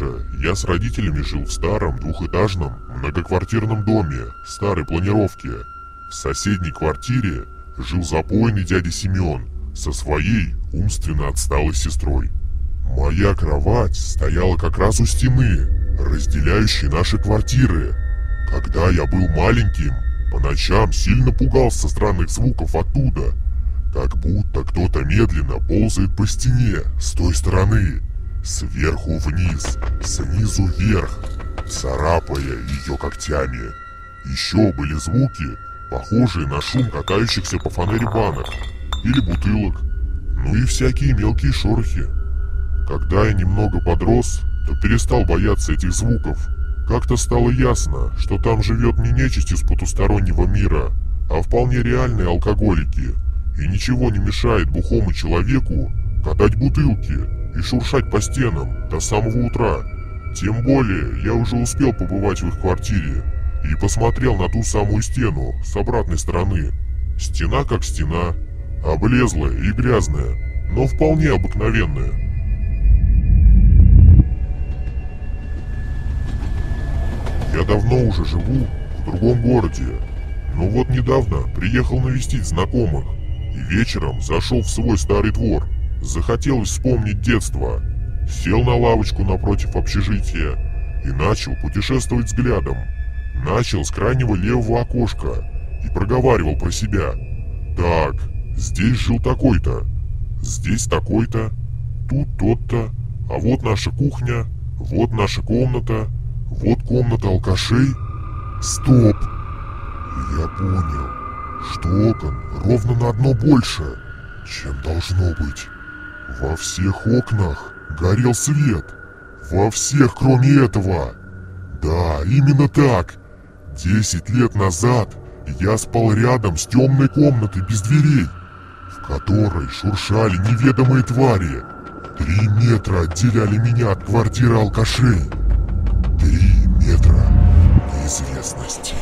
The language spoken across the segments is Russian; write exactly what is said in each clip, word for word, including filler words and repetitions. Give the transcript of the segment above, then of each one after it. раньше я с родителями жил в старом двухэтажном многоквартирном доме старой планировки. В соседней квартире жил запойный дядя Семен со своей умственно отсталой сестрой. Моя кровать стояла как раз у стены, разделяющей наши квартиры. Когда я был маленьким, по ночам сильно пугался странных звуков оттуда, как будто кто-то медленно ползает по стене с той стороны, сверху вниз, снизу вверх, царапая ее когтями. Еще были звуки, похожие на шум катающихся по фанере банок или бутылок, ну и всякие мелкие шорохи. Когда я немного подрос, то перестал бояться этих звуков. Как-то стало ясно, что там живет не нечисть из потустороннего мира, а вполне реальные алкоголики, и ничего не мешает бухому человеку катать бутылки и шуршать по стенам до самого утра. Тем более, я уже успел побывать в их квартире и посмотрел на ту самую стену с обратной стороны. Стена как стена, облезлая и грязная, но вполне обыкновенная. Я давно уже живу в другом городе, но вот недавно приехал навестить знакомых и вечером зашел в свой старый двор. Захотелось вспомнить детство. Сел на лавочку напротив общежития и начал путешествовать взглядом. Начал с крайнего левого окошка и проговаривал про себя. Так, здесь жил такой-то, здесь такой-то, тут тот-то, а вот наша кухня, вот наша комната. Вот комната алкашей. Стоп! Я понял, что окон ровно на одно больше, чем должно быть. Во всех окнах горел свет. Во всех, кроме этого. Да, именно так. Десять лет назад я спал рядом с темной комнатой без дверей, в которой шуршали неведомые твари. Три метра отделяли меня от квартиры алкашей. Три метра неизвестности.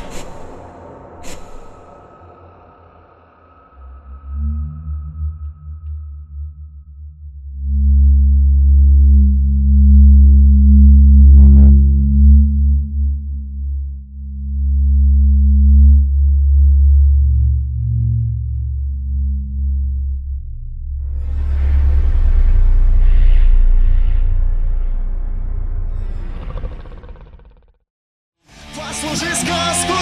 Слушай сказку.